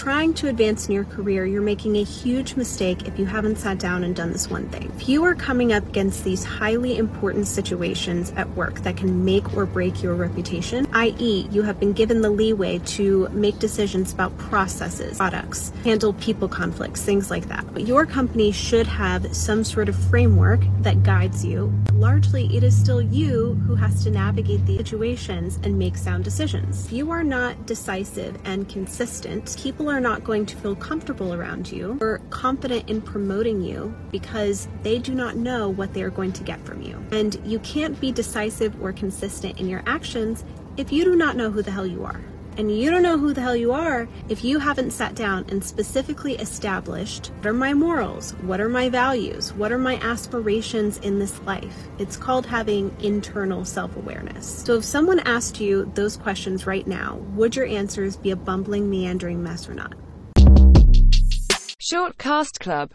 Trying to advance in your career, you're making a huge mistake if you haven't sat down and done this one thing. If you are coming up against these highly important situations at work that can make or break your reputation, i.e., you have been given the leeway to make decisions about processes, products, handle people conflicts, things like that. But your company should have some sort of framework that guides you. Largely, it is still you who has to navigate these situations and make sound decisions. If you are not decisive and consistent, people are not going to feel comfortable around you or confident in promoting you because they do not know what they are going to get from you. And you can't be decisive or consistent in your actions if you do not know who the hell you are. And you don't know who the hell you are if you haven't sat down and specifically established, what are my morals? What are my values? What are my aspirations in this life? It's called having internal self-awareness. So if someone asked you those questions right now, would your answers be a bumbling, meandering mess or not? Shortcast Club.